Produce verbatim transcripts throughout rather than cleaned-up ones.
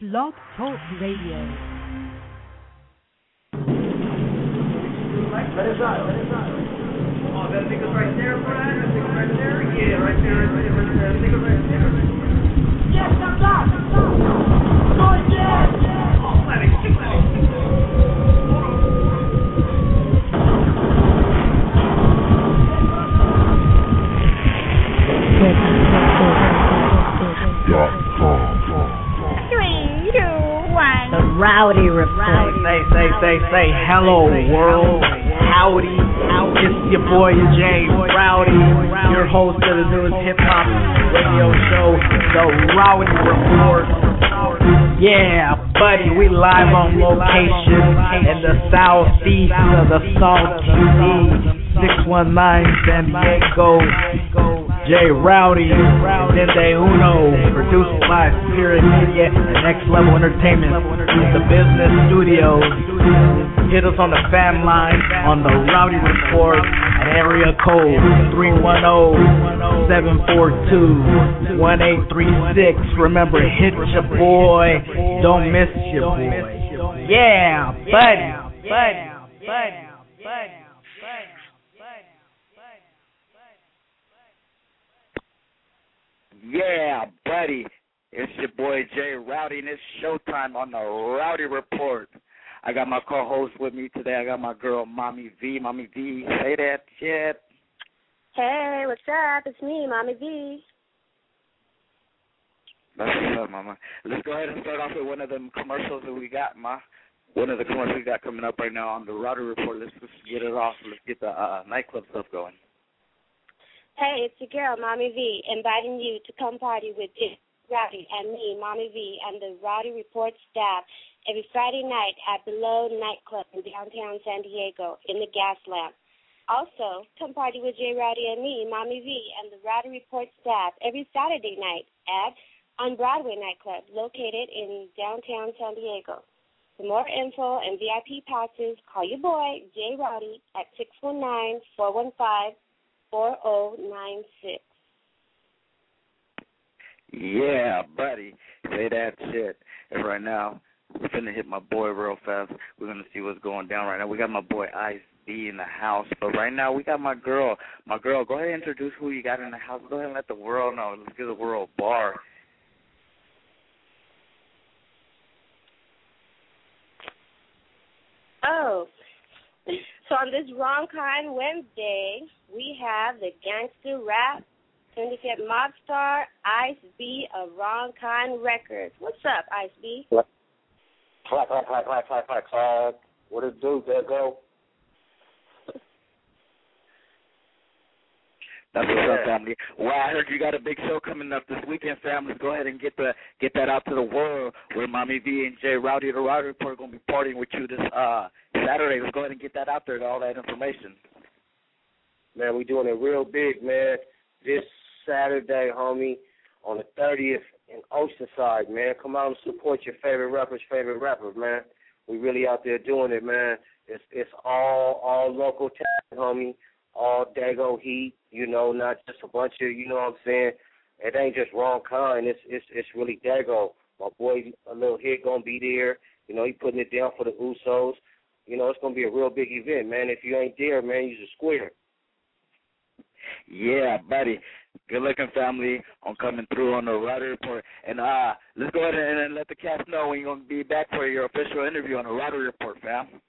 Blog Talk Radio. Let it out, let it out. Oh, that nigga's right there, Brian. That nigga's right there. Yeah, right there. That nigga's right there. Yes, I'm back. Go again. Oh, let it stick, let it stick. Rowdy Report. Say, say, say, say, hello world. Howdy. It's your boy Jay Rowdy, your host of the newest hip hop radio show, The Rowdy Report. Yeah, buddy, we live on location in the southeast of the Salt T D, six one nine San Diego. Jay Rowdy, and then they Uno, produced by Spirit Media and Next Level Entertainment, the business studios. Hit us on the fan line on The Rowdy Report at area code three one zero, seven four two, one eight three six. Remember, hit your boy. Don't miss your boy. Yeah, buddy, buddy, buddy, buddy. Yeah, buddy, it's your boy Jay Rowdy, and it's showtime on The Rowdy Report. I got my co-host with me today. I got my girl, Mommy V. Mommy V, say that shit. Hey, what's up? It's me, Mommy V. That's what's up, Mama. Let's go ahead and start off with one of them commercials that we got, Ma. One of the commercials we got coming up right now on The Rowdy Report. Let's just get it off. Let's get the uh, nightclub stuff going. Hey, it's your girl, Mommy V, inviting you to come party with Jay Rowdy and me, Mommy V, and the Rowdy Report staff every Friday night at Below Nightclub in downtown San Diego in the Gas Lamp. Also, come party with Jay Rowdy and me, Mommy V, and the Rowdy Report staff every Saturday night at On Broadway Nightclub, located in downtown San Diego. For more info and V I P passes, call your boy, Jay Rowdy, at six one nine, four one five, four one five. four oh nine six. Yeah, buddy. Say that shit. And right now, we're finna hit my boy real fast. We're gonna see what's going down right now. We got my boy Ice B in the house, but right now we got my girl. My girl, go ahead and introduce who you got in the house. Go ahead and let the world know. Let's give the world a bar. Oh. So on this Wrong Kind Wednesday, we have the gangster rap syndicate mob star Ice B of Wrong Kind Records. What's up, Ice B? Clap, clap, clap, clap, clap, clap, clap. What it do, there go? That's what's up, family. Well, I heard you got a big show coming up this weekend, family. Go ahead and get the get that out to the world. Where Mommy V and Jay Rowdy, the Rowdy Report, are going to be partying with you this uh, Saturday. Let's go ahead and get that out there, all that information. Man, we doing it real big, man. This Saturday, homie, on the thirtieth in Oceanside, man. Come out and support your favorite rappers, favorite rappers, man. We really out there doing it, man. It's it's all all local talent, homie. All Dago heat, you know, not just a bunch of, you know what I'm saying? It ain't just Wrong Kind. It's it's it's really Dago. My boy, a little hit gonna be there. You know, he putting it down for the Usos. You know, it's gonna be a real big event, man. If you ain't there, man, you're a square. Yeah, buddy. Good looking family on coming through on The Rowdy Report. And uh, let's go ahead and let the cast know when you're gonna be back for your official interview on The Rowdy Report, fam.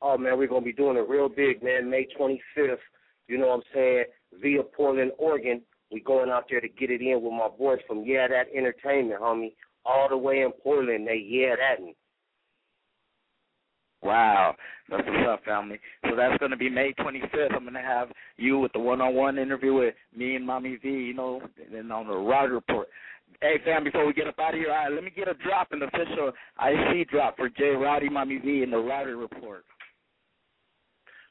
Oh, man, we're going to be doing it real big, man, May twenty-fifth, you know what I'm saying, via Portland, Oregon. We're going out there to get it in with my boys from Yeah That Entertainment, homie, all the way in Portland. They Yeah That. Wow, that's what's up, family. So that's going to be May twenty-fifth. I'm going to have you with the one-on-one interview with me and Mommy V, you know, and on The Rowdy Report. Hey, fam, before we get up out of here, all right, let me get a drop, an official I C drop for Jay Rowdy, Mommy V, and The Rowdy Report.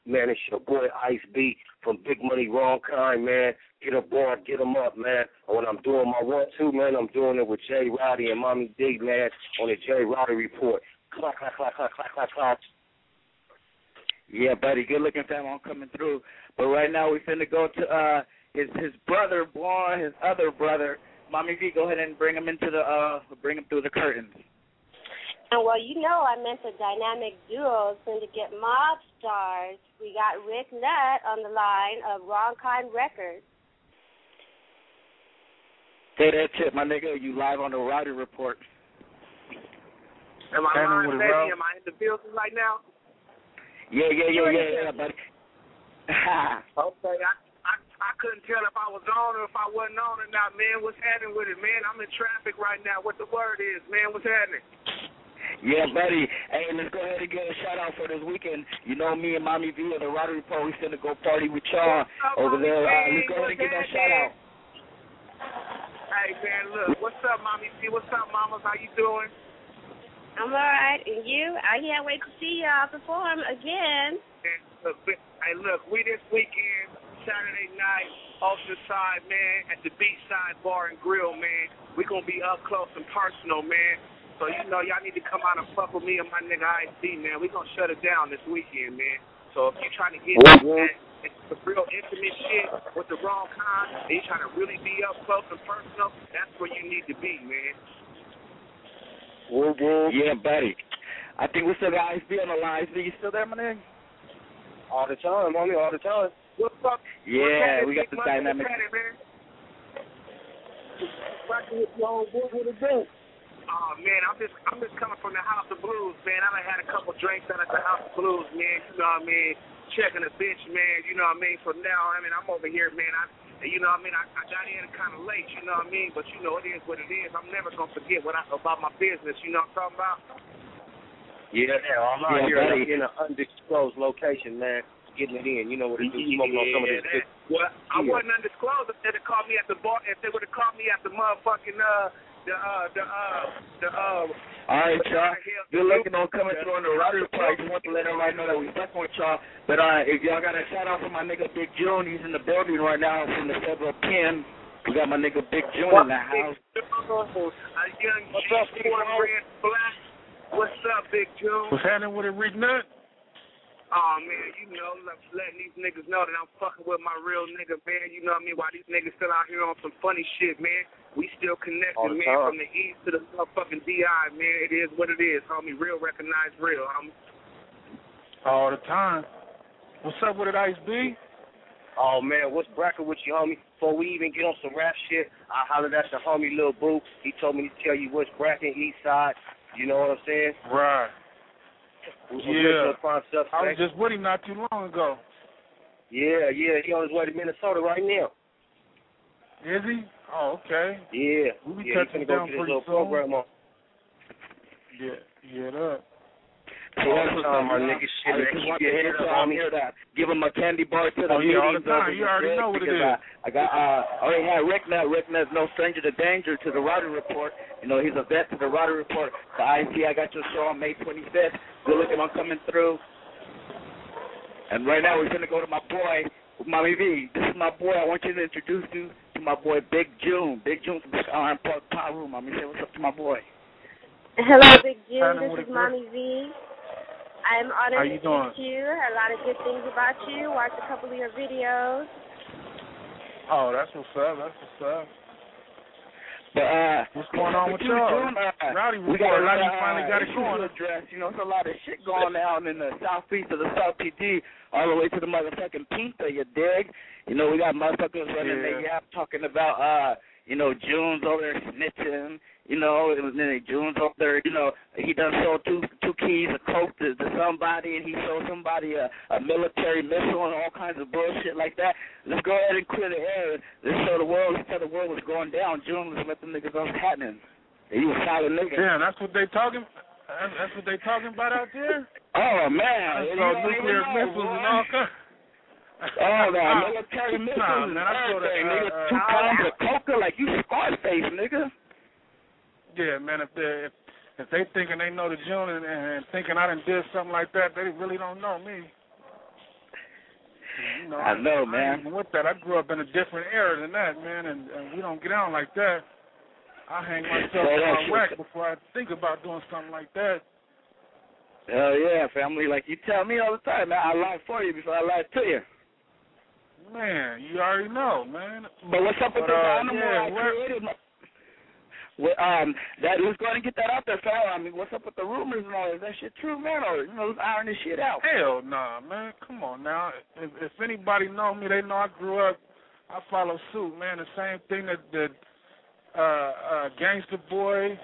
Man, it's your boy Ice B from Big Money Wrong Kind, man. Get a bar, get them up, man. And when I'm doing my one, two, man, I'm doing it with Jay Rowdy and Mommy D, man, on the Jay Rowdy Report. Clack, clack, clack, clack, clack, clack, clack. Yeah, buddy, good looking fam. I'm coming through. But right now we finna go to uh, his, his brother, boy, his other brother, Mommy V, go ahead and bring them into the uh, bring them through the curtains. And well, you know, I meant the dynamic duo Syndicate Mob Stars. We got Rick Nutt on the line of Wrong Kind Records. Say that shit, my nigga. You live on the Rowdy Report. Am I live, baby? Am I in the building right now? Yeah, yeah, yeah, yeah, yeah, yeah buddy. Okay, I, I I couldn't tell if I was on or if I wasn't on or not, man. What's happening with it, man? I'm in traffic right now. What the word is, man? What's happening? Yeah, buddy. Hey, let's go ahead and give a shout-out for this weekend. You know me and Mommy V of the Rowdy Report, we finna go party with y'all up, over there. Uh, let's go ahead and give that shout-out. Hey, man, look. What's up, Mommy V? What's up, mamas? How you doing? I'm all right. And you? I can't wait to see y'all perform again. And look, hey, look, we this weekend, Saturday night, off the side, man, at the Beachside Bar and Grill, man. We're going to be up close and personal, man. So, you know, y'all need to come out and fuck with me and my nigga I C, man. We're going to shut it down this weekend, man. So if you're trying to get into that, it's the real intimate shit with the wrong kind, and you're trying to really be up close and personal, that's where you need to be, man. Yeah, buddy. I think we still got I C on the line. I C, you still there, my nigga? All the time, homie, all the time. What's up? Yeah, we got the dynamic. Oh, man, I'm just I'm just coming from the House of Blues, man. I done had a couple drinks out at the House of Blues, man. You know what I mean? Checking a bitch, man. You know what I mean? So now, I mean, I'm over here, man. I, you know what I mean? I, I got in kind of late, you know what I mean? But, you know, it is what it is. I'm never going to forget what I, about my business, you know what I'm talking about? Yeah, yeah, I'm out yeah, here buddy. In an undisclosed location, man, getting it in. You know what it do, smoking yeah, on some of this shit. Well, yeah. I wasn't undisclosed if they'd have called me at the bar, if they would have called me at the motherfucking, uh, the, uh, the, uh, the, uh. All right, y'all. Good looking on coming through on the Rowdy Report. I just want to let everybody know that we stuck with y'all. But, uh, if y'all got a shout out for my nigga Big June, he's in the building right now from the federal pen. We got my nigga Big June what in the house. A young What's G, up, red, black. What's up, Big June? What's happening with it, Rick Nutt? Oh, man, you know, letting these niggas know that I'm fucking with my real nigga, man. You know what I mean? Why these niggas still out here on some funny shit, man. We still connected, man, time. From the east to the motherfucking D I, man. It is what it is, homie. Real recognize real, homie. All the time. What's up with it, Ice B? Oh, man, what's bracket with you, homie? Before we even get on some rap shit, I hollered at the homie Lil Boo. He told me to tell you what's bracket, east side. You know what I'm saying? Right. We'll yeah. I was just with him not too long ago. Yeah, yeah. He on his way to Minnesota right now. Is he? Oh, okay. Yeah. We'll be yeah, touching down pretty soon. Program on. Yeah, yeah, that. All the time, my nigga, shit. I just want to hear that on here. Give him a candy bar to the oh, yeah, all the time. You already know what it is. I, I got, uh, oh, yeah, Rick Nutt. Rick Nutt's no stranger to danger to the Rowdy Report. You know, he's a vet to the Rowdy Report. The I C, I got your show on May twenty-fifth. Good looking, I'm coming through. And right now, we're going to go to my boy, Mommy V. This is my boy. I want you to introduce you to my boy, Big June. Big June from Iron Park Power Room. Mommy, say what's up to my boy. Hello, Big June. This is Mommy V. I'm honored to meet you. Heard a lot of good things about you. Watched a couple of your videos. Oh, that's what's up. That's what's up. But, uh, what's going on with you? Uh, Rowdy Report. We got a lot. You finally got it going. Address. You know, it's a lot of shit going down in the southeast of the South P D, all the way to the motherfucking Pinta. You dig? You know, we got motherfuckers running yeah. their yap talking about, uh, you know, June's over there snitching. You know, it was in June's up there. You know, he done sold two two keys of coke to, to somebody, and he sold somebody a, a military missile and all kinds of bullshit like that. Let's go ahead and clear the air. Let's show the world. Let's tell the world what's going down. June was letting niggas know what's happening. He was solid nigga. Damn, that's what they talking. That's, that's what they talking about out there. Oh man, they sold nuclear missiles and all kinds. Oh, the uh, military missiles nah, and everything. Uh, nigga, uh, two uh, pounds uh, of coca like you Scarface, nigga. Yeah, man, if they if, if they thinking they know the June and, and thinking I done did something like that, they really don't know me. You know, I know, I, man. I even with that, I grew up in a different era than that, man, and, and we don't get down like that. I hang myself on my rack before I think about doing something like that. Hell yeah, family. Like you tell me all the time, man, I lied for you before I lied to you. Man, you already know, man. But what's up with but, this uh, animal yeah, I where, created, Um, that let's go ahead and get that out there, fella. I mean, what's up with the rumors and all? Is that shit true, man? Or you know, let's iron this shit out. Hell nah, man. Come on now. If, if anybody know me, they know I grew up. I follow suit, man. The same thing that the uh, uh, Gangsta Boy,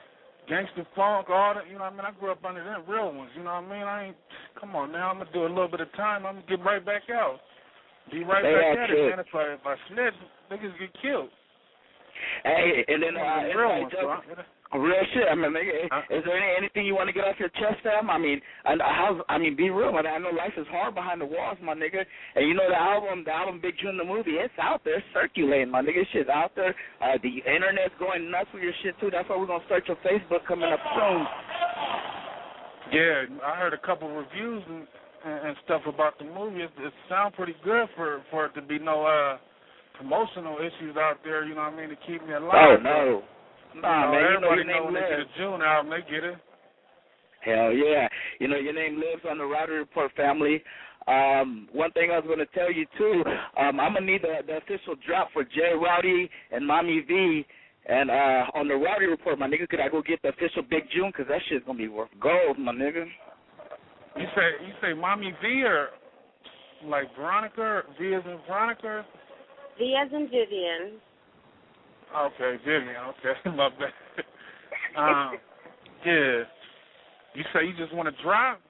Gangsta Funk, all that. You know what I mean? I grew up under them real ones. You know what I mean? I ain't. Come on now. I'm gonna do a little bit of time. I'm gonna get right back out. Be right they back at it, man. If I, if I slip, niggas get killed. Hey, and then uh, real, one, just, real shit. I mean, nigga, huh? Is there any, anything you want to get off your chest, fam? I mean, I, how's, I mean, be real. I, mean, I know life is hard behind the walls, my nigga. And you know the album, the album Big June the movie, it's out there circulating, my nigga. Shit's out there. Uh, the internet's going nuts with your shit too. That's why we're gonna start your Facebook coming up soon. Yeah, I heard a couple reviews and, and stuff about the movie. It, it sounds pretty good for for it to be no. Uh, promotional issues out there, you know what I mean, to keep me alive. Oh, no. Nah, you know, man, everybody you know, know when lives. They get a June album, they get it. Hell, yeah. You know, your name lives on the Rowdy Report family. Um, one thing I was going to tell you, too, um, I'm going to need the, the official drop for Jay Rowdy and Mommy V. And uh, on the Rowdy Report, my nigga, could I go get the official Big June? Because that shit's going to be worth gold, my nigga. You say, you say Mommy V or, like, Veronica? V as in Veronica? V as in Vivian. Okay, Vivian, okay, my bad. Um, yeah. You say you just want to drop?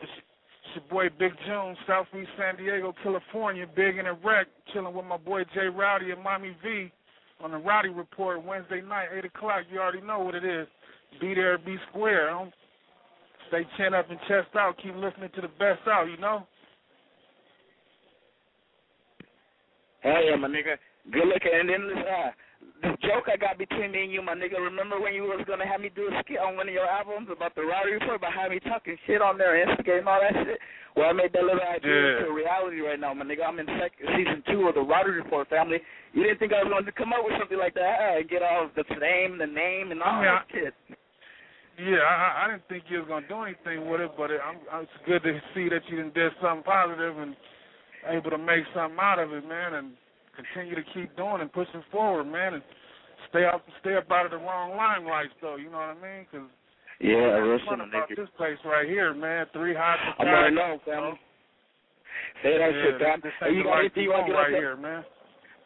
It's, it's your boy Big June, Southeast San Diego, California, big and erect, chilling with my boy Jay Rowdy and Mommy V on the Rowdy Report Wednesday night, eight o'clock. You already know what it is. Be there, be square. Don't stay chin up and chest out. Keep listening to the best out, you know? Hell yeah, my nigga. Good looking. And then uh, the joke I got between me and you, my nigga, remember when you was going to have me do a skit on one of your albums about the Rowdy Report, about having me talking shit on there and instigating all that shit? Well, I made that little idea into yeah. reality right now, my nigga. I'm in sec- season two of the Rowdy Report family. You didn't think I was going to come up with something like that and get all the name, the name, and all I mean, that I, shit. Yeah, I, I didn't think you was going to do anything with it, but it, I'm, it's good to see that you done did something positive and able to make something out of it, man, and continue to keep doing and pushing forward, man, and stay up, stay up out of the wrong limelight, though. You know what I mean? Cause yeah, listen, about this place right here, man. Three hot. I already know, fam. Say that yeah, shit, fam. This, this hey, you got anything you want to get right here, man?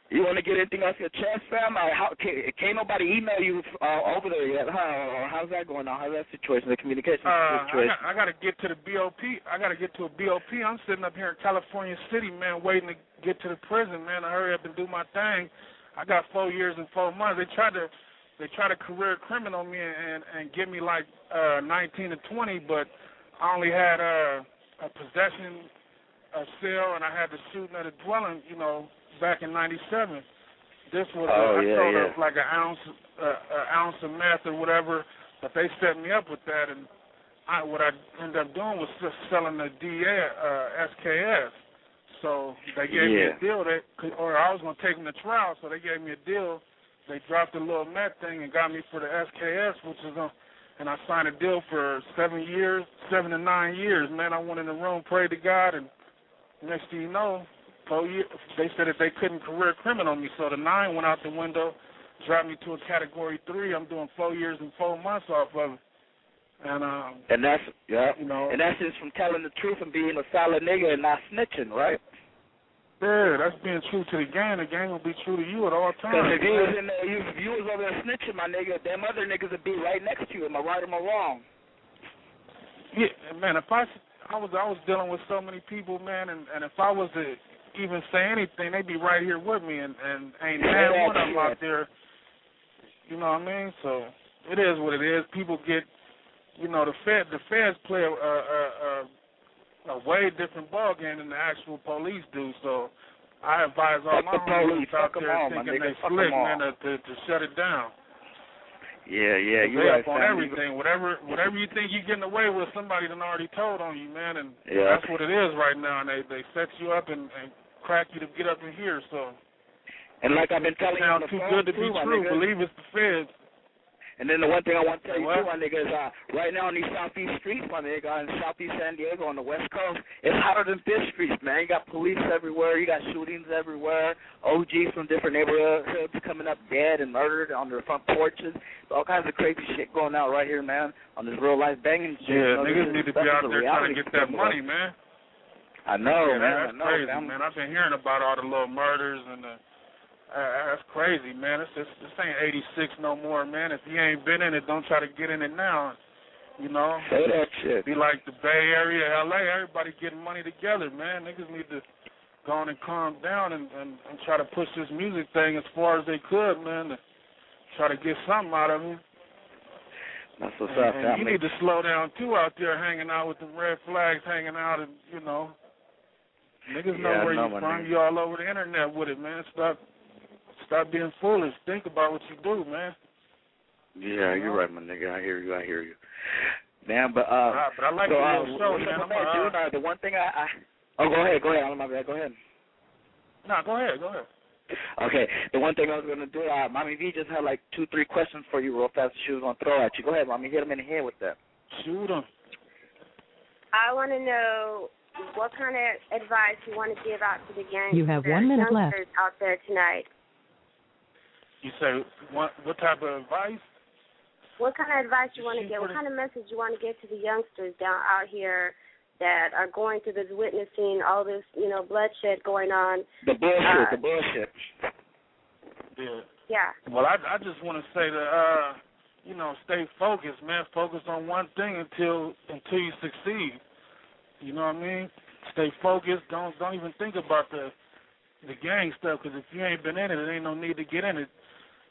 You want to get anything off your chest, fam? I, how, can, can't nobody email you uh, over there yet? Huh? How's that going on? How's that situation, the communication uh, situation? I got, I got to get to the B O P. I got to get to a B O P. I'm sitting up here in California City, man, waiting to get to the prison, man. I hurry up and do my thing. I got four years and four months. They tried to they tried to career criminal me and, and give me like uh, nineteen to twenty, but I only had uh, a possession, a cell, and I had the shooting at a dwelling, you know, back in ninety-seven. This was, oh, I yeah, told yeah. It was like an ounce, uh, an ounce of meth or whatever, but they set me up with that, and I, what I ended up doing was just selling the D A, uh, S K S. So they gave yeah. me a deal, that, or I was going to take them to trial, so they gave me a deal. They dropped the little meth thing and got me for the S K S, which is, a, and I signed a deal for seven years, seven to nine years. Man, I went in the room, prayed to God, and next thing you know, Four years, they said that they couldn't career criminal me, so the nine went out the window, dropped me to a Category three. I'm doing four years and four months off of it. And, um, and that's yeah, you know, and that's just from telling the truth and being a solid nigga and not snitching, right? Yeah, that's being true to the game. The game will be true to you at all times. Because if you was, in there, you, if you was over there snitching, my nigga, them other niggas would be right next to you. Am I right or am I wrong? Yeah, man, if I, I, was, I was dealing with so many people, man, and, and if I was a... even say anything, they be right here with me, and, and ain't had yeah, one of them out there. You know what I mean? So it is what it is. People get, you know, the Fed, the Feds play a, a, a, a way different ball game than the actual police do. So I advise all my homies out there on, thinking they slick, man, to, to, to shut it down. Yeah, yeah, you right. Up on everything, whatever, whatever you think you're getting away with, somebody done already told on you, man, and yeah. that's what it is right now. And they, they set you up and, and crack you to get up in here. So, and like I've been telling you, on the sounds too good to be true. Believe it's the Feds. And then the one thing I want to tell you, too, my nigga, is uh, right now on these southeast streets, my nigga, in southeast San Diego, on the west coast, it's hotter than fish streets, man. You got police everywhere. You got shootings everywhere. O Gs from different neighborhoods coming up dead and murdered on their front porches. There's all kinds of crazy shit going out right here, man, on this real-life banging shit. Yeah, you know, niggas need to be out there trying to get that money, man. I know, yeah, man. That's I know, crazy, man. man. I've been hearing about all the little murders and the... Uh, that's crazy, man. It's just, this ain't eighty-six no more, man. If you ain't been in it, don't try to get in it now. You know? Say that shit. Be like the Bay Area, L A, everybody getting money together, man. Niggas need to go on and calm down and, and, and try to push this music thing as far as they could, man, to try to get something out of it. That's what's and, up. And that you need to slow down, too, out there hanging out with the red flags, hanging out and, you know. Niggas yeah, know where no you from. Name. You all over the internet with it, man. Stop. Stop being foolish. Think about what you do, man. Yeah, you're right, my nigga. I hear you. I hear you. Man, but, uh... Right, but I like so, the uh, show, man. I'm I'm a, uh, the one thing I, I... Oh, go ahead. Go ahead. I'm my bad. Go ahead. No, go ahead. Go ahead. Okay. The one thing I was going to do, uh, Mommy V just had, like, two, three questions for you real fast she was going to throw at you. Go ahead, Mommy. Hit them in the head with that. Shoot them. I want to know what kind of advice you want to give out to the gang. You have one minute left. Out there tonight. You say what, what type of advice? What kind of advice you want to get? What kind of message you want to get to the youngsters down out here that are going through this, witnessing all this, you know, bloodshed going on? The bullshit, uh, the bullshit. Yeah. Yeah. Well, I, I just want to say that, uh, you know, stay focused, man. Focus on one thing until until you succeed. You know what I mean? Stay focused. Don't don't even think about the the gang stuff, because if you ain't been in it, there ain't no need to get in it.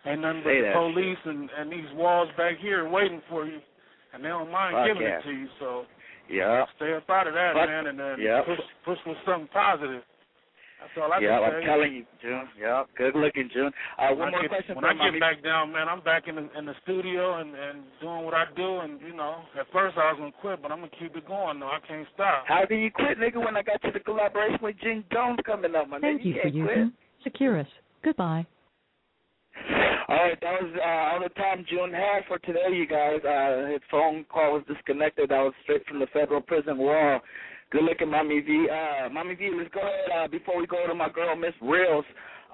Ain't nothing but the police and, and these walls back here waiting for you, and they don't mind Fuck giving yeah. it to you. So yeah, stay up out of that, Fuck. man, and then yep. push push for something positive. That's all I yeah, can say. Yeah, I'm telling you, June. Yeah, good looking, June. Uh, one more question. When I get back down, man, I'm back in the, in the studio and, and doing what I do. And, you know, at first I was going to quit, but I'm going to keep it going. No, I can't stop. How do you quit, nigga, when I got to the collaboration with Gene Jones coming up, my nigga? Thank you, you for using Securus. Goodbye. All right, that was uh, all the time June had for today, you guys. Uh, his phone call was disconnected. That was straight from the federal prison wall. Good looking, Mommy V. Uh, Mommy V, let's go ahead, uh, before we go to my girl, Miss Reels,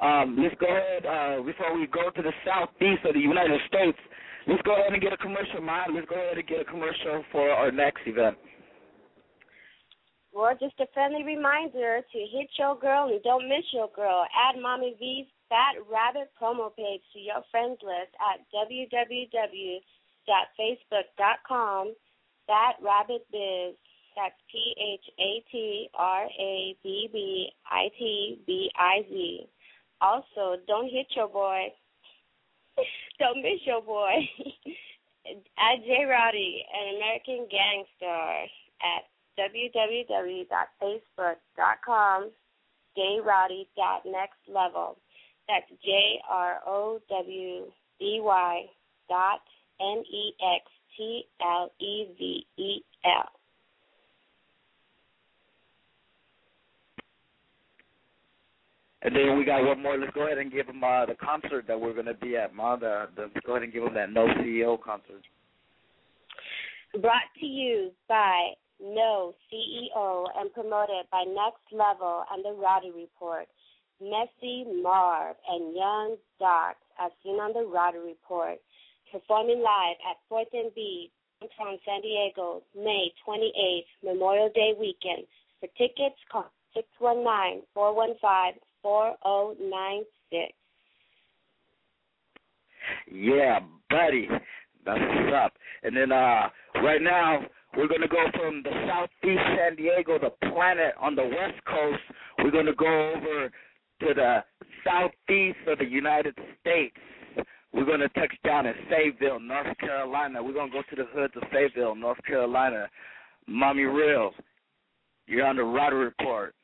um, let's go ahead, uh, before we go to the southeast of the United States, let's go ahead and get a commercial, Mom. Let's go ahead and get a commercial for our next event. Well, just a friendly reminder to hit your girl and don't miss your girl. Add Mommy V's Fat Rabbit promo page to your friends list at w w w dot facebook dot com Fat Rabbit Biz. That's P H A T R A B B I T B I Z Also, don't hit your boy. Don't miss your boy. At J Rowdy, an American Gangstar, at w w w dot facebook dot com J Rowdy dot next level That's J R O W D Y dot N E X T L E V E L And then we got one more. Let's go ahead and give them uh, the concert that we're going to be at, Ma. The, the, let's go ahead and give them that No C E O concert. Brought to you by No C E O and promoted by Next Level and The Rowdy Report. Messy Marv and Young Doc, as seen on The Rowdy Report, performing live at fourth and B downtown San Diego, May twenty-eighth, Memorial Day weekend. For tickets, call six one nine, four one five four oh nine six Yeah, buddy. That's what's up. And then uh, right now, we're going to go from the southeast San Diego, the planet on the west coast. We're going to go over to the southeast of the United States. We're going to touch down in Fayetteville, North Carolina. We're going to go to the hoods of Fayetteville, North Carolina. Mommy Real, you're on The Rowdy Report.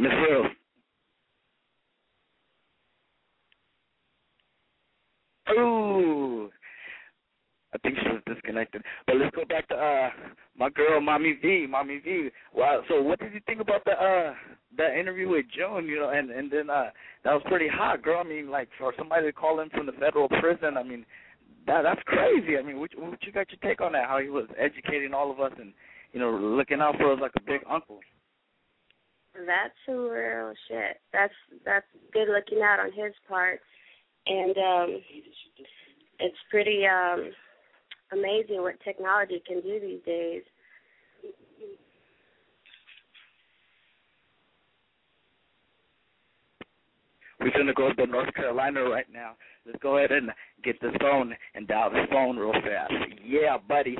Miss Hill. Ooh. I think she was disconnected. But let's go back to uh, my girl, Mommy V. Mommy V. Wow. So what did you think about the uh, that interview with June? You know, and and then uh, that was pretty hot, girl. I mean, like for somebody to call in from the federal prison, I mean, that that's crazy. I mean, what, what you got your take on that? How he was educating all of us and you know looking out for us like a big uncle. That's some real shit. That's that's good looking out on his part, and um, it's pretty um, amazing what technology can do these days. We're gonna go to North Carolina right now. Let's go ahead and get the phone and dial the phone real fast. Yeah, buddy.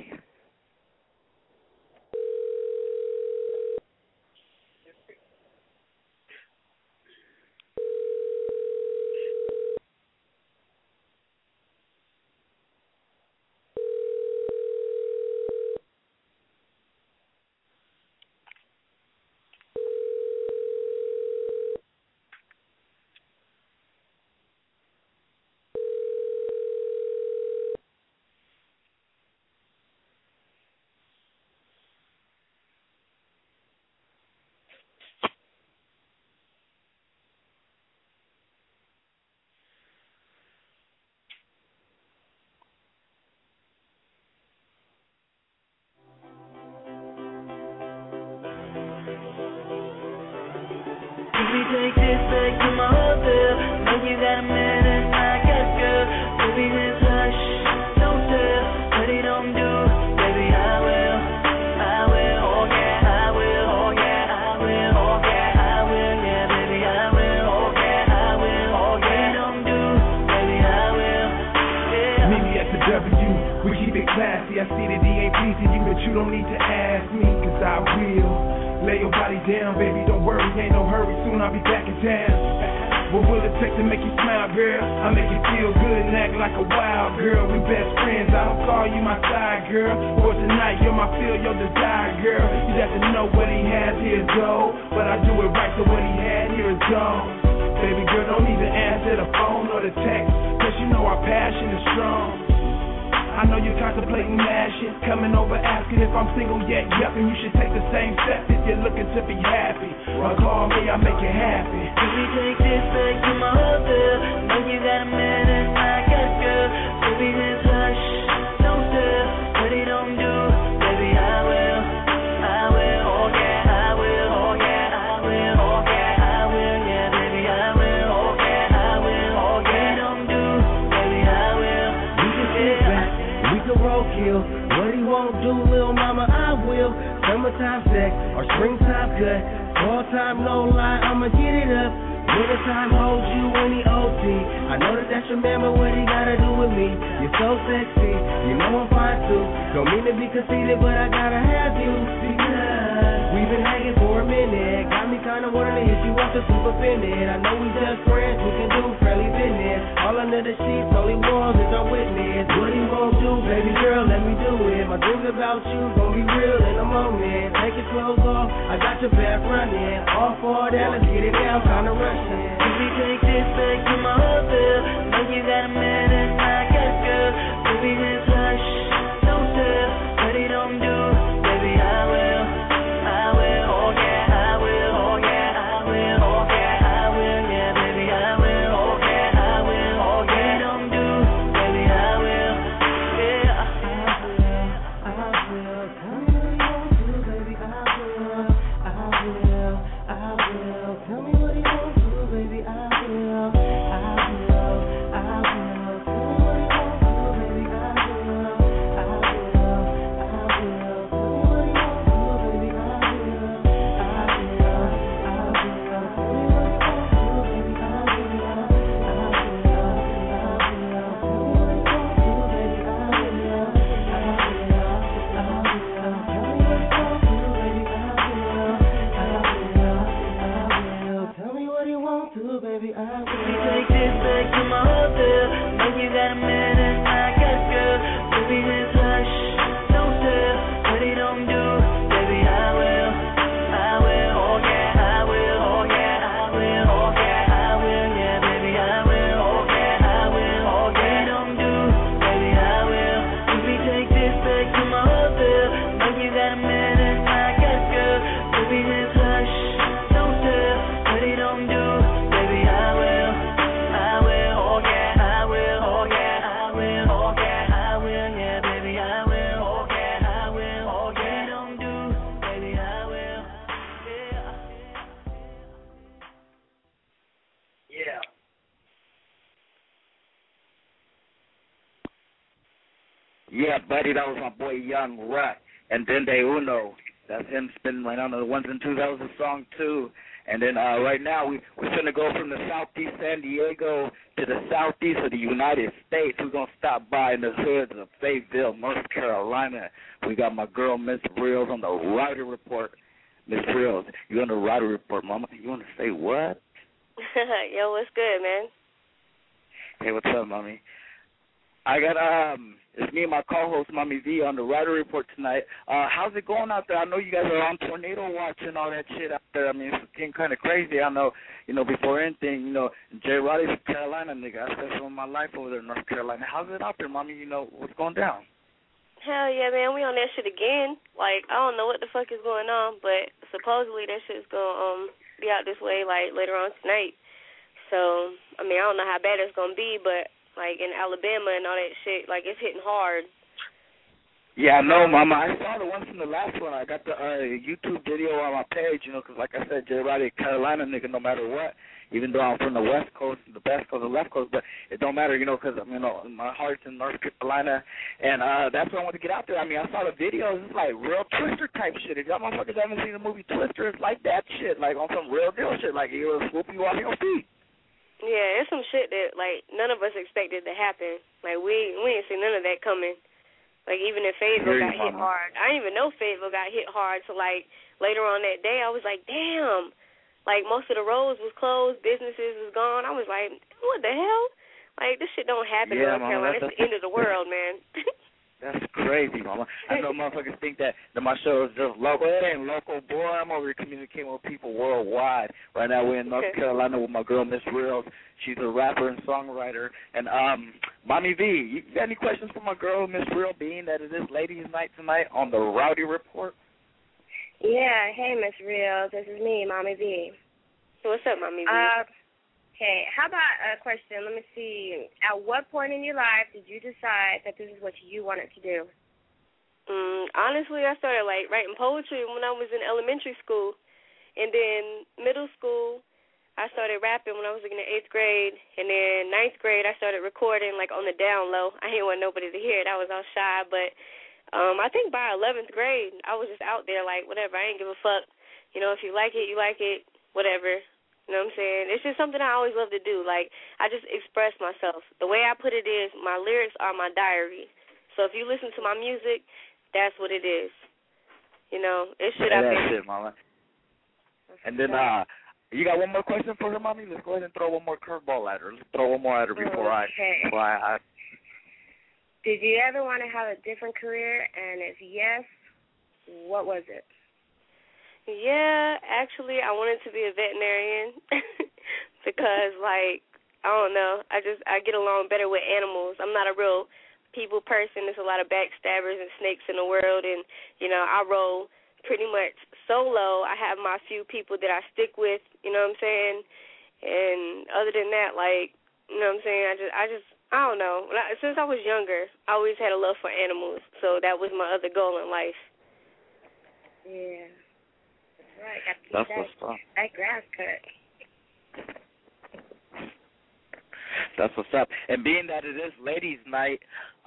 Tell me what you want to do, baby, I will, I will, I will. Yeah, buddy, that was my boy Young Rutt. And then De Uno, that's him spinning right on the ones and twos. That was a song too. And then uh, right now we, we're going to go from the southeast San Diego to the southeast of the United States. We're going to stop by in the hoods of Fayetteville, North Carolina. We got my girl, Miss Reels, on the Rowdy Report. Miss Reels, you on the Rowdy Report, Mama. You want to say what? Yo, what's good, man? Hey, what's up, Mommy? I got, um, it's me and my co-host, Mommy V, on the Rowdy Report tonight. Uh, how's it going out there? I know you guys are on tornado watch and all that shit out there. I mean, it's getting kind of crazy. I know, you know, before anything, you know, Jay Roddy's from Carolina, nigga. I spent some of my life over there in North Carolina. How's it out there, Mommy? You know, what's going down? Hell yeah, man. We on that shit again. Like, I don't know what the fuck is going on, but supposedly that shit's going to um, be out this way, like, later on tonight. So, I mean, I don't know how bad it's going to be, but like in Alabama and all that shit, like it's hitting hard. Yeah, I know, Mama. I saw the one from the last one. I got the uh, YouTube video on my page, you know, because like I said, Jay Roddy, Carolina nigga, no matter what, even though I'm from the West Coast, the best coast, the left coast, but it don't matter, you know, because, you know, my heart's in North Carolina, and uh, that's why I want to get out there. I mean, I saw the videos. It's like real Twister type shit. If y'all motherfuckers haven't seen the movie Twister, it's like that shit, like on some real deal shit, like it will swoop you off your feet. Yeah, it's some shit that, like, none of us expected to happen. Like, we we didn't see none of that coming. Like, even if Fayetteville got hit hard. I didn't even know Fayetteville got hit hard. So, like, later on that day, I was like, damn. Like, most of the roads was closed. Businesses was gone. I was like, what the hell? Like, this shit don't happen in North Carolina. It's the end of the world, man. That's crazy, Mama. I know motherfuckers think that, that my show is just local. It ain't local, boy. I'm over here communicating with people worldwide. Right now we're in North okay. Carolina with my girl, Miss Reels. She's a rapper and songwriter. And, um, Mommy V, you got any questions for my girl, Miss Reels, being that it is Ladies' Night tonight on the Rowdy Report? Yeah. Hey, Miss Reels. This is me, Mommy V. What's up, Mommy V? Uh, Okay, how about a question? Let me see. At what point in your life did you decide that this is what you wanted to do? Mm, honestly, I started, like, writing poetry when I was in elementary school. And then middle school, I started rapping when I was, like, in the eighth grade. And then ninth grade, I started recording, like, on the down low. I didn't want nobody to hear it. I was all shy. But um, I think by eleventh grade, I was just out there, like, whatever. I didn't give a fuck. You know, if you like it, you like it, whatever. You know what I'm saying? It's just something I always love to do. Like, I just express myself. The way I put it is my lyrics are my diary. So if you listen to my music, that's what it is. You know, it's shit I feel. That's it, Mama. And then uh, you got one more question for her, Mommy? Let's go ahead and throw one more curveball at her. Let's throw one more at her before okay. I... Before I, I... Did you ever want to have a different career? And if yes, what was it? Yeah, actually, I wanted to be a veterinarian because, like, I don't know. I just, I get along better with animals. I'm not a real people person. There's a lot of backstabbers and snakes in the world, and, you know, I roll pretty much solo. I have my few people that I stick with, you know what I'm saying? And other than that, like, you know what I'm saying, I just, I just, I don't know. Since I was younger, I always had a love for animals, so that was my other goal in life. Yeah. Right, got to that's that, what's up. That grass cut. That's what's up. And being that it is Ladies' Night,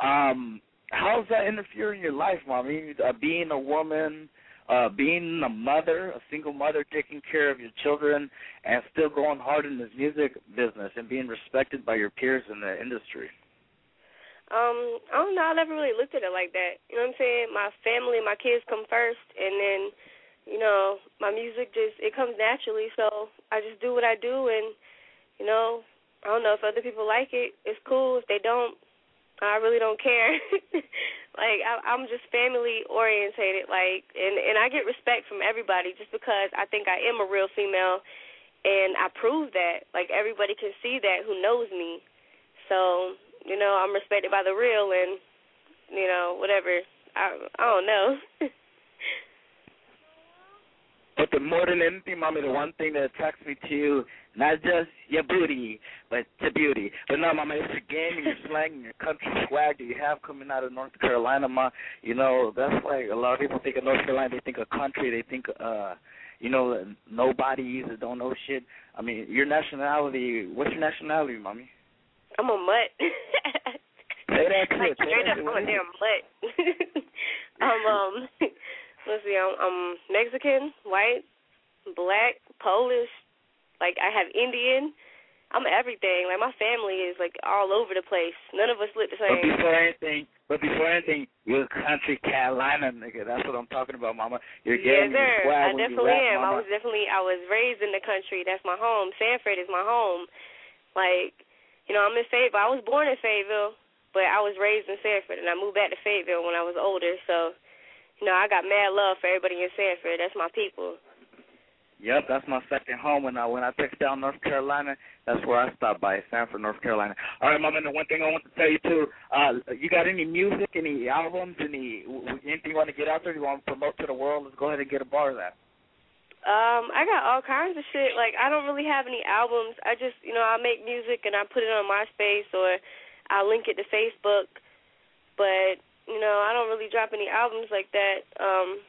um, how's that interfering your life, Mommy? Uh, being a woman, uh, being a mother, a single mother, taking care of your children, and still going hard in this music business and being respected by your peers in the industry. Um, I don't know. I never really looked at it like that. You know what I'm saying? My family, my kids come first, and then you know, my music just, it comes naturally, so I just do what I do, and, you know, I don't know if other people like it. It's cool. If they don't, I really don't care. Like, I, I'm just family-orientated, like, and, and I get respect from everybody just because I think I am a real female, and I prove that. Like, everybody can see that who knows me. So, you know, I'm respected by the real, and, you know, whatever. I, I don't know. But the more than anything, Mommy, the one thing that attracts me to you, not just your booty, but your beauty. But no, Mommy, it's your game, your slang, your country swag that you have coming out of North Carolina, Ma. You know, that's like a lot of people think of North Carolina, they think of country, they think, uh, you know, nobodies that don't know shit. I mean, your nationality, what's your nationality, Mommy? I'm a mutt. That's like straight up on damn black. I'm um, let's see, I'm, I'm Mexican, white, black, Polish. Like I have Indian. I'm everything. Like my family is like all over the place. None of us look the same. But before anything, but before anything, you're a country Carolina nigga. That's what I'm talking about, Mama. You're getting yeah, sir. I definitely rap, am. Mama. I was definitely I was raised in the country. That's my home. Sanford is my home. Like, you know, I'm in Fayetteville. I was born in Fayetteville, but I was raised in Sanford, and I moved back to Fayetteville when I was older. So, you know, I got mad love for everybody in Sanford. That's my people. Yep, that's my second home. When I when I took down North Carolina, that's where I stopped by, Sanford, North Carolina. All right, Mama, and the one thing I want to tell you, too, uh, you got any music, any albums, any anything you want to get out there, you want to promote to the world? Let's go ahead and get a bar of that. Um, I got all kinds of shit. Like, I don't really have any albums. I just, you know, I make music and I put it on MySpace or I link it to Facebook. But, you know, I don't really drop any albums like that. Um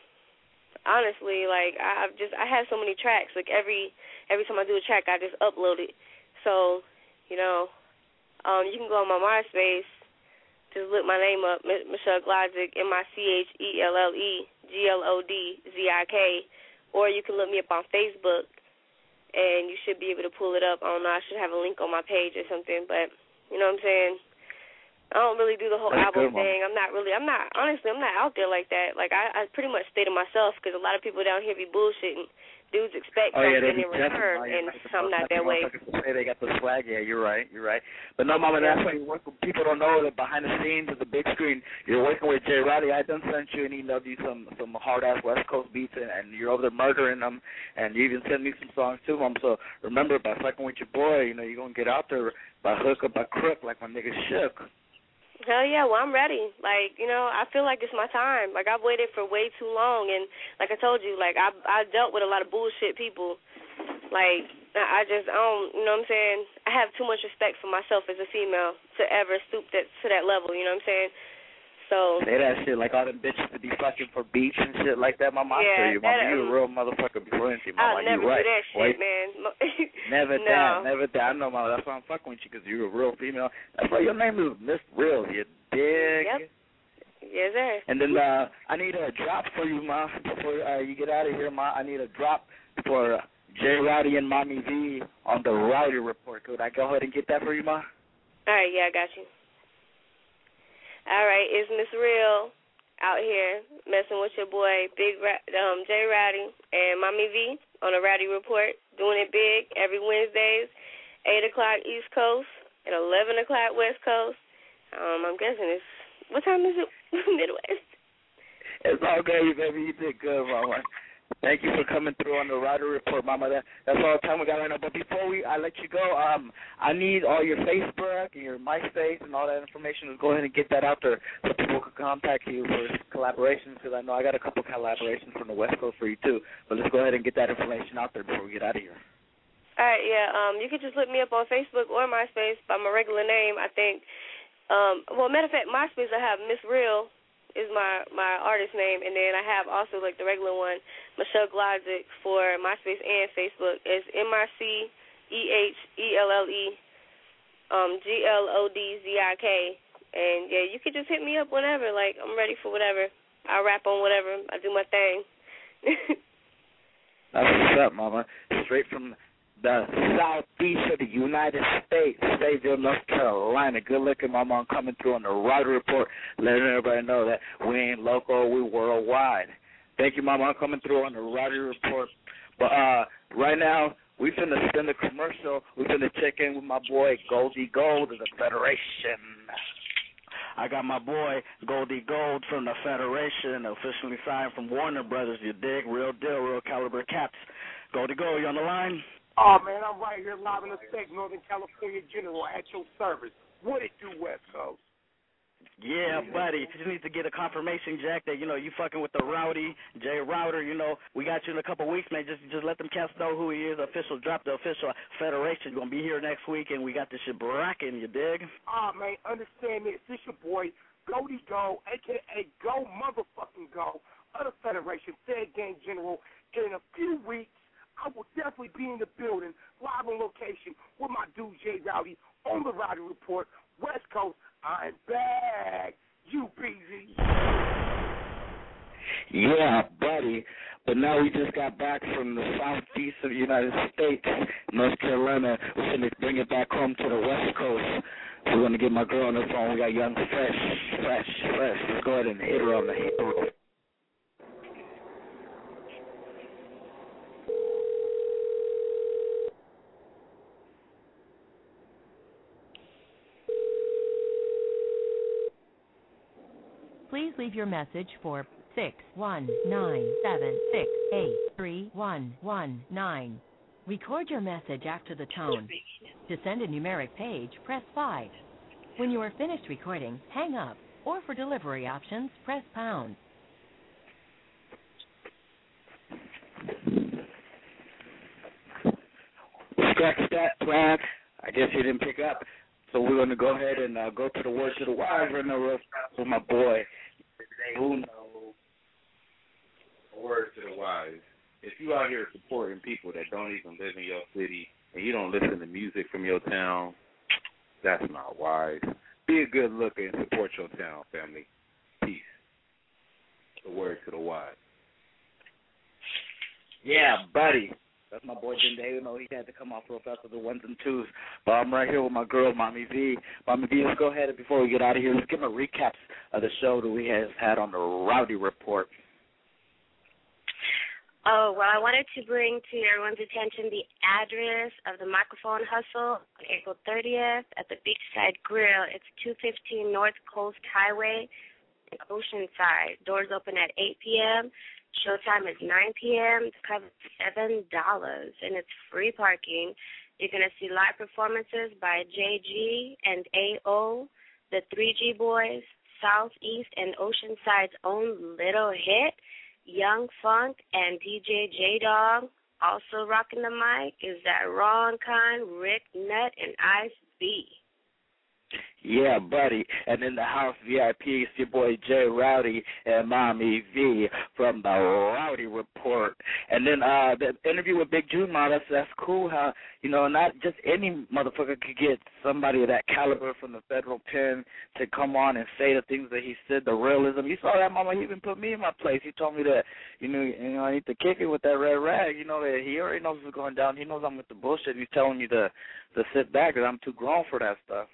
Honestly, like, I've just, I have so many tracks. Like, every every time I do a track, I just upload it. So, you know, um, you can go on my MySpace, just look my name up, Michelle Glodzic, M I C H E L L E G L O D Z I K, or you can look me up on Facebook, and you should be able to pull it up. I don't know, I should have a link on my page or something, but, you know what I'm saying? I don't really do the whole That's album good, thing. I'm not really, I'm not, honestly, I'm not out there like that. Like, I, I pretty much stay to myself because a lot of people down here be bullshitting. Dudes expect oh, yeah, something in return, oh, yeah, and like I'm not that way. They got the swag, yeah, you're right, you're right. But no, Mama, that's why you work with, people don't know that behind the scenes of the big screen, you're working with Jay Rowdy. I done sent you and he loved you some, some hard-ass West Coast beats, and, and you're over there murdering them, and you even sent me some songs to them. So remember, by fucking with your boy, you know, you're going to get out there by hook or by crook like my nigga Shook. Hell yeah, well, I'm ready. Like, you know, I feel like it's my time. Like, I've waited for way too long, and like I told you, like, I I dealt with a lot of bullshit people. Like, I just, I don't, you know what I'm saying? I have too much respect for myself as a female to ever stoop that, to that level, you know what I'm saying? So say that shit, like all them bitches to be fucking for beach and shit like that. Mama, yeah, I tell you, Mama, you a real motherfucker before anything, Mama. I'll never you do right. that shit, Wait. man. never no. that, never that. I know, Mama, that's why I'm fucking with you, because you're a real female. That's why your name is Miss Real, you dig? Yep. Yes, sir. And then uh, I need a drop for you, Ma, before uh, you get out of here, Ma. I need a drop for uh, Jay Rowdy and Mommy V on The Rowdy Report. Could I go ahead and get that for you, Ma? All right, yeah, I got you. All right, it's Miss Real out here messing with your boy Big Ra- um, Jay Rowdy and Mommy V on The Rowdy Report, doing it big every Wednesdays, eight o'clock East Coast and eleven o'clock West Coast. Um, I'm guessing it's, what time is it? Midwest. It's all good, baby. You did good, Mama. Thank you for coming through on The Rowdy Report, Mama. That, that's all the time we got right now. But before we, I let you go, um, I need all your Facebook and your MySpace and all that information. Let's go ahead and get that out there so people can contact you for collaborations, because I know I got a couple collaborations from the West Coast for you, too. But let's go ahead and get that information out there before we get out of here. All right, yeah. Um, you can just look me up on Facebook or MySpace by my regular name, I think. Um, well, matter of fact, MySpace, I have Miss Real is my, my artist name, and then I have also, like, the regular one, Michelle Glodzic, for MySpace and Facebook. It's M I C E H E L L E um, G L O D Z I K, and, yeah, you could just hit me up whenever. Like, I'm ready for whatever. I rap on whatever. I do my thing. That's what's up, Mama. Straight from the southeast of the United States, Fayetteville, North Carolina. Good looking, Mama. I'm coming through on The Rowdy Report, letting everybody know that we ain't local, we worldwide. Thank you, Mama. I'm coming through on The Rowdy Report. But uh, right now, we finna send a commercial. We finna check in with my boy Goldie Gold of the Federation. I got my boy Goldie Gold from the Federation, officially signed from Warner Brothers. You dig? Real deal, real caliber caps. Goldie Gold, you on the line? Oh, man, I'm right here live in the state, Northern California General, at your service. What it do, West Coast? Yeah, buddy. Just need to get a confirmation, Jack, that, you know, you fucking with the Rowdy, Jay Rowder. You know, we got you in a couple weeks, man. Just just let them cats know who he is. Official, drop the official. Federation going to be here next week, and we got this shit bracking, you dig? Ah, oh, man, understand this. This your boy, Goldie Go, a k a. Go Motherfucking Go, of the Federation, Fed Gang General. In a few weeks, I will definitely be in the building, live on location, with my dude, Jay Rowdy, on The Rowdy Report. West Coast, I'm back. You busy. Yeah, buddy. But now we just got back from the southeast of the United States, North Carolina. We're going to bring it back home to the West Coast. We're going to get my girl on the phone. We got young, fresh, fresh, fresh. Let's go ahead and hit her on the hit roll. Please leave your message for six one nine seven six eight three one one nine. Record your message after the tone. To send a numeric page, press five. When you are finished recording, hang up, or for delivery options, press pound. Scratch that, plan. I guess you didn't pick up. So we're going to go ahead and uh, go to the words of the wise right now with my boy. Who knows? Words to the wise. If you out here supporting people that don't even live in your city and you don't listen to music from your town, that's not wise. Be a good looker and support your town, family. Peace. The word to the wise. Yeah, buddy. That's my boy, Jim Day. You know, he had to come off real fast with the ones and twos. But I'm right here with my girl, Mommy V. Mommy V, let's go ahead and before we get out of here, let's give him a recap of the show that we have had on the Rowdy Report. Oh, well, I wanted to bring to everyone's attention the address of the Microphone Hustle on April thirtieth at the Beachside Grill. It's two fifteen North Coast Highway in Oceanside. Doors open at eight p.m., showtime is nine p.m. The cover is seven dollars, and it's free parking. You're going to see live performances by J G and A O, the three G Boys, Southeast and Oceanside's own little hit, Young Funk, and D J J-Dog. Also rocking the mic is that Wrong Kind, Rick Nutt, and Ice B. Yeah, buddy. And in the house V I P, it's your boy Jay Rowdy and Mommy V from the Rowdy Report. And then uh, the interview with Big June, that's, that's cool how, you know, not just any motherfucker could get somebody of that caliber from the federal pen to come on and say the things that he said, the realism. You saw that, Mama. He even put me in my place. He told me that, you know, you know I need to kick it with that red rag. You know, that he already knows what's going down. He knows I'm with the bullshit. He's telling you to, to sit back because I'm too grown for that stuff.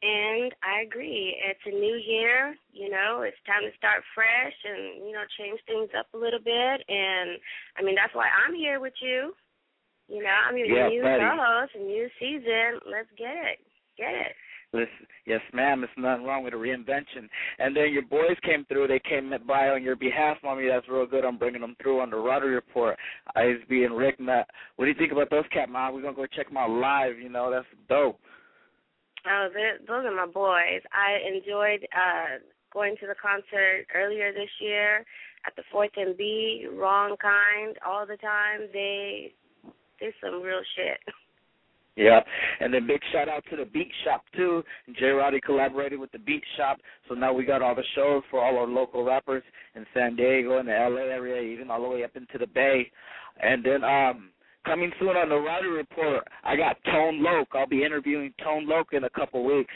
And I agree. It's a new year, you know. It's time to start fresh and, you know, change things up a little bit. And, I mean, that's why I'm here with you. You know, I'm your yeah, new co-host, a new season. Let's get it. Get it. Listen, yes, ma'am, it's nothing wrong with a reinvention. And then your boys came through. They came by on your behalf, Mommy. That's real good. I'm bringing them through on the Rowdy Report. I S B and Rick Nutt. What do you think about those cats, Mom? We're going to go check them out live. You know, that's dope. Oh, those are my boys. I enjoyed uh, going to the concert earlier this year at the fourth and B, Wrong Kind, all the time. They did some real shit. Yeah, and then big shout-out to the Beat Shop, too. J. Rowdy collaborated with the Beat Shop, so now we got all the shows for all our local rappers in San Diego and the L A area, even all the way up into the Bay. And then... um. Coming soon on the Rowdy Report, I got Tone Loc. I'll be interviewing Tone Loc in a couple weeks.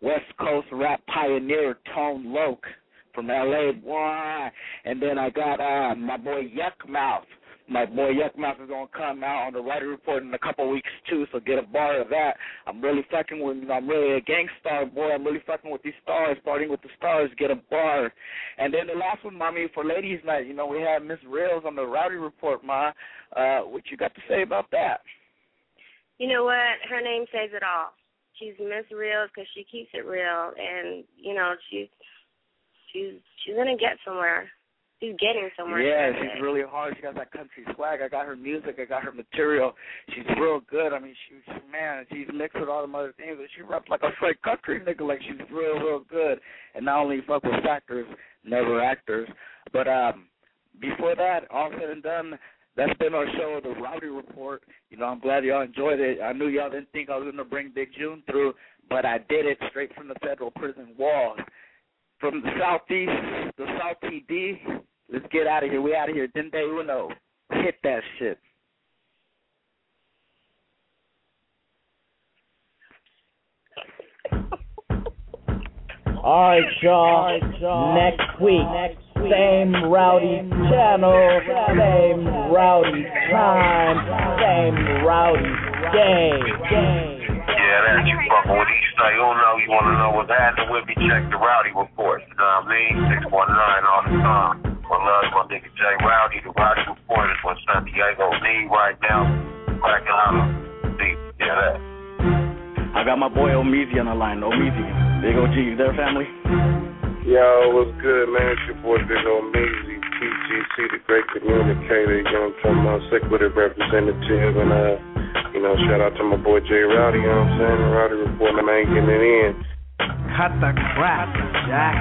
West Coast rap pioneer Tone Loc from L A. Boy. And then I got uh, my boy Yuckmouth. My boy Yuckmouth is going to come out on the Rowdy Report in a couple weeks, too, so get a bar of that. I'm really fucking with, you know, I'm really a gangstar, boy. I'm really fucking with these stars, starting with the stars, get a bar. And then the last one, Mommy, for ladies' night, you know, we had Miss Rails on the Rowdy Report, Ma. Uh, what you got to say about that? You know what? Her name says it all. She's Miss Rails because she keeps it real, and, you know, she's, she's, she's going to get somewhere. She's getting somewhere. Yeah, she's really hard. She got that country swag. I got her music. I got her material. She's real good. I mean, she's, man, she's mixed with all the other things. She raps like a straight country nigga. Like, she's real, real good. And not only fuck with actors, never actors. But um, before that, all said and done, that's been our show, The Rowdy Report. You know, I'm glad y'all enjoyed it. I knew y'all didn't think I was going to bring Big June through, but I did it straight from the federal prison walls. From the southeast, the South T D, let's get out of here. We out of here. Didn't they? You know, hit that shit. All right, y'all. Next week, next week, same rowdy channel, same rowdy time, same rowdy day. Yeah, that you fucking with Eastside. You don't know, you want to know what's happening with me, check the Rowdy Report. You know what I mean? six one nine all the time. My love, my nigga J. Rowdy. The Rowdy Report is what San Diego needs right now. Cracking out. See, yeah, that. I got my boy Omeezy on the line. Omeezy. Big O G, you there, family? Yo, what's good, man? It's your boy Big Omeezy. P G C, the great communicator, you know what I'm talking about, sick with it, representative, and, uh, you know, shout out to my boy J. Rowdy, you know what I'm saying, the Rowdy Report, and I ain't getting it in. Cut the crap, Jack,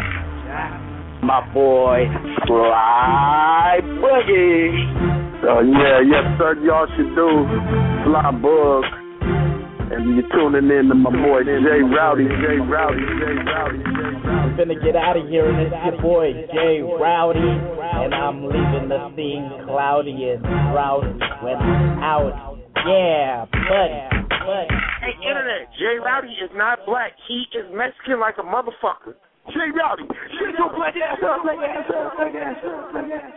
Jack. My boy, Fly Boogie. Oh, yeah, yes, sir, y'all should do Fly Bug, and you're tuning in to my boy J. Rowdy, J. Rowdy, J. Rowdy, J. Rowdy. I'm gonna get out of here, and it's your boy J. Rowdy. And I'm leaving the scene cloudy and rowdy without. Yeah, buddy. Hey, internet, J. Rowdy is not black. He is Mexican like a motherfucker. J. Rowdy, shake your black ass up, black ass up, black ass up, black ass up.